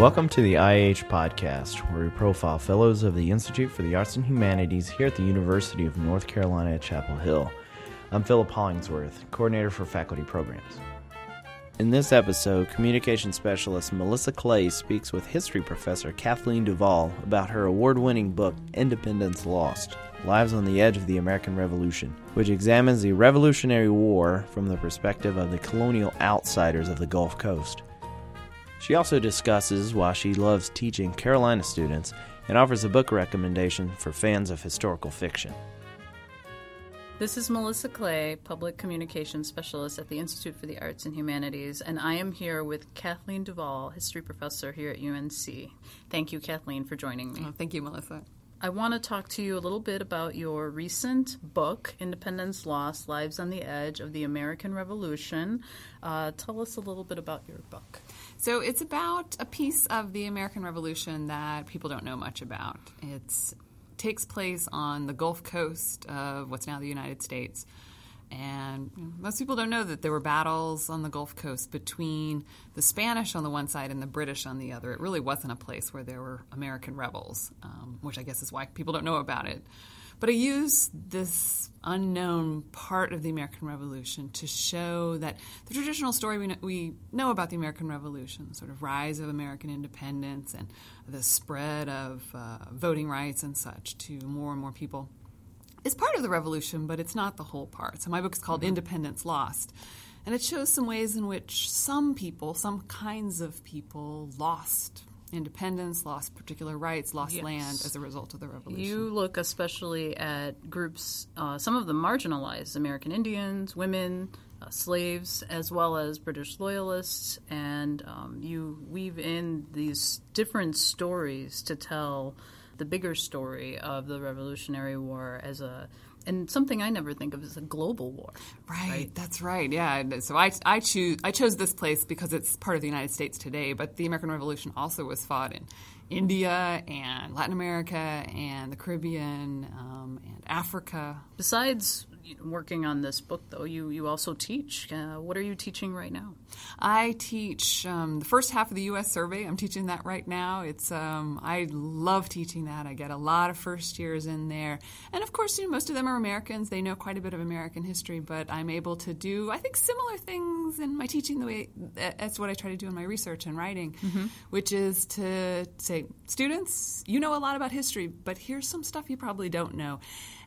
Welcome to the IH Podcast, where we profile fellows of the Institute for the Arts and Humanities here at the University of North Carolina at Chapel Hill. I'm Philip Hollingsworth, Coordinator for Faculty Programs. In this episode, Communication Specialist Melissa Clay speaks with History Professor Kathleen DuVal about her award-winning book, Independence Lost: Lives on the Edge of the American Revolution, which examines the Revolutionary War from the perspective of the colonial outsiders of the Gulf Coast. She also discusses why she loves teaching Carolina students and offers a book recommendation for fans of historical fiction. This is Melissa Clay, Public Communications Specialist at the Institute for the Arts and Humanities, and I am here with Kathleen DuVal, History Professor here at UNC. Thank you, Kathleen, for joining me. Oh, thank you, Melissa. I want to talk to you a little bit about your recent book, Independence Lost: Lives on the Edge of the American Revolution. Tell us a little bit about your book. So it's about a piece of the American Revolution that people don't know much about. It takes place on the Gulf Coast of what's now the United States. And most people don't know that there were battles on the Gulf Coast between the Spanish on the one side and the British on the other. It really wasn't a place where there were American rebels, which I guess is why people don't know about it. But I use this unknown part of the American Revolution to show that the traditional story we know about the American Revolution, the sort of rise of American independence and the spread of voting rights and such to more and more people, is part of the revolution, but it's not the whole part. So my book is called Independence Lost, and it shows some ways in which some people, some kinds of people, lost independence, lost particular rights, lost land as a result of the revolution. You look especially at groups, some of the marginalized, American Indians, women, slaves, as well as British loyalists, and you weave in these different stories to tell the bigger story of the Revolutionary War as a and something I never think of as a global war. Right, that's right, yeah. So I chose this place because it's part of the United States today, but the American Revolution also was fought in India and Latin America and the Caribbean and Africa. Besides working on this book, though, you also teach. What are you teaching right now? I teach the first half of the U.S. survey. I'm teaching that right now. It's I love teaching that. I get a lot of first years in there. And, of course, most of them are Americans. They know quite a bit of American history, but I'm able to do, I think, similar things in my teaching the way that's what I try to do in my research and writing, which is to say, students, you know a lot about history, but here's some stuff you probably don't know.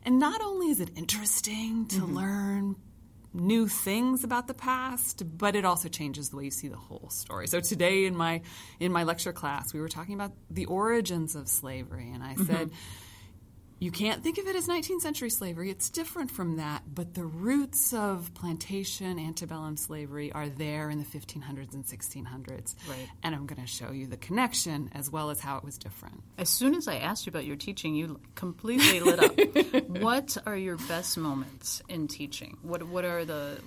And not only is it interesting to learn new things about the past, but it also changes the way you see the whole story. So today in my lecture class, we were talking about the origins of slavery, and I said, you can't think of it as 19th century slavery. It's different from that, but the roots of plantation antebellum slavery are there in the 1500s and 1600s. Right. And I'm going to show you the connection as well as how it was different. As soon as I asked you about your teaching, you completely lit up. What are your best moments in teaching? What are the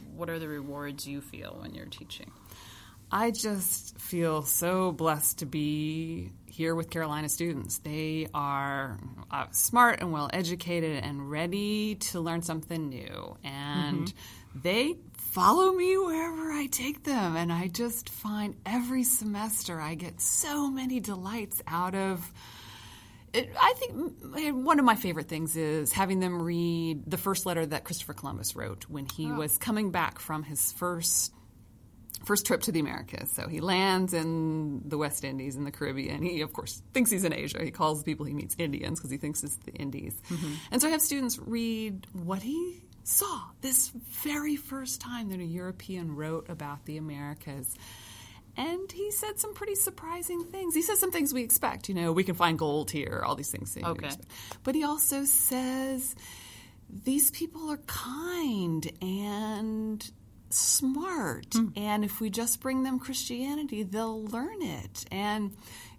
rewards you feel when you're teaching? I just feel so blessed to be here with Carolina students. They are smart and well-educated and ready to learn something new. And they follow me wherever I take them. And I just find every semester I get so many delights out of it. I think one of my favorite things is having them read the first letter that Christopher Columbus wrote when he was coming back from his first trip to the Americas. So he lands in the West Indies, in the Caribbean. He, of course, thinks he's in Asia. He calls the people he meets Indians because he thinks it's the Indies. And so I have students read what he saw this very first time that a European wrote about the Americas. And he said some pretty surprising things. He says some things we expect. We can find gold here, all these things. But he also says these people are kind and smart, and if we just bring them Christianity, they'll learn it. And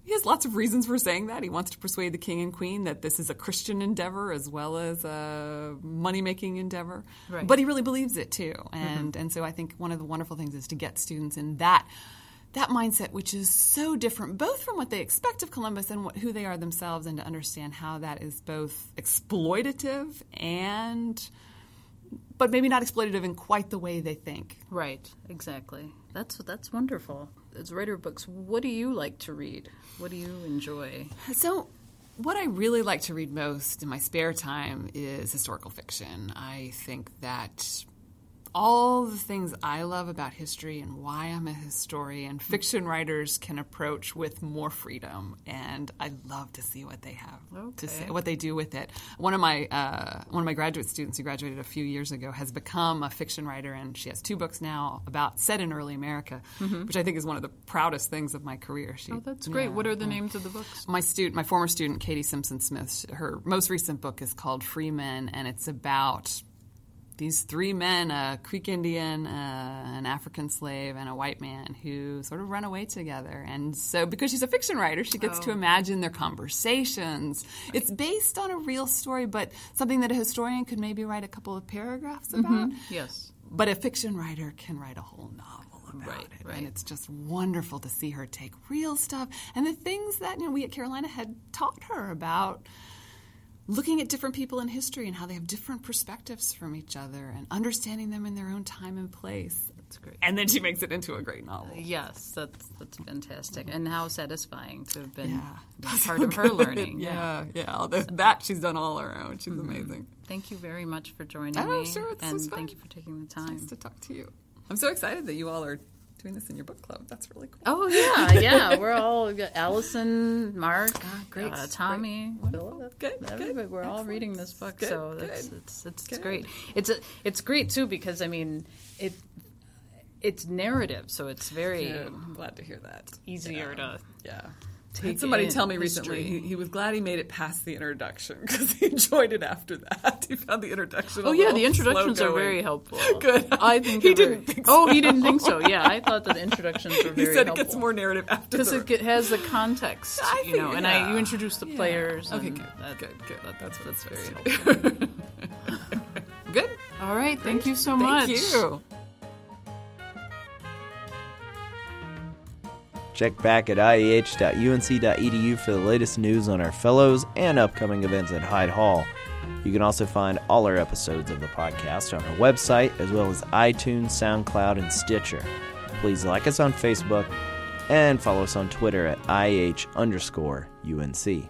he has lots of reasons for saying that. He wants to persuade the king and queen that this is a Christian endeavor as well as a money-making endeavor. Right. But he really believes it, too. And so I think one of the wonderful things is to get students in that mindset, which is so different, both from what they expect of Columbus and who they are themselves, and to understand how that is both exploitative and but maybe not exploitative in quite the way they think. Right, exactly. That's wonderful. As a writer of books, what do you like to read? What do you enjoy? So what I really like to read most in my spare time is historical fiction. I think that all the things I love about history and why I'm a historian, fiction writers can approach with more freedom, and I love to see what they have to say, what they do with it. One of my graduate students who graduated a few years ago has become a fiction writer, and she has 2 books now set in early America, mm-hmm. which I think is one of the proudest things of my career. That's great. What are the names of the books? My former student, Katie Simpson-Smith, her most recent book is called Freeman, and it's about these 3 men, a Creek Indian, an African slave, and a white man who sort of run away together. And so because she's a fiction writer, she gets to imagine their conversations. Right. It's based on a real story, but something that a historian could maybe write a couple of paragraphs about. Mm-hmm. Yes. But a fiction writer can write a whole novel about it. Right. And it's just wonderful to see her take real stuff. And the things that we at Carolina had taught her about looking at different people in history and how they have different perspectives from each other and understanding them in their own time and place. That's great. And then she makes it into a great novel. Yes, that's fantastic. Mm-hmm. And how satisfying to have been part of her learning. Yeah. Although that she's done all her own. She's amazing. Thank you very much for joining me. I'm sure it's so fun. Thank you for taking the time. It's nice to talk to you. I'm so excited that you all are doing this in your book club. That's really cool. Oh, yeah. We're all Allison, Mark, Tommy, Philip. Good. We're all reading this book, so it's great. It's great, too, because, it's narrative, so it's very... Yeah, I'm glad to hear that. Easier to... Yeah. Somebody tell me recently he was glad he made it past the introduction because he enjoyed it after that. He found the introduction the introductions are very helpful. Good. I think he didn't think so. Oh, he didn't think so. Yeah, I thought that the introductions were very helpful. He said it gets more narrative after that. Because it has the context, and you introduce the players. Okay, good. Good. That's very helpful. Good. All right. Great. Thank you so much. Thank you. Check back at ieh.unc.edu for the latest news on our fellows and upcoming events at Hyde Hall. You can also find all our episodes of the podcast on our website, as well as iTunes, SoundCloud, and Stitcher. Please like us on Facebook and follow us on Twitter at @IH_UNC.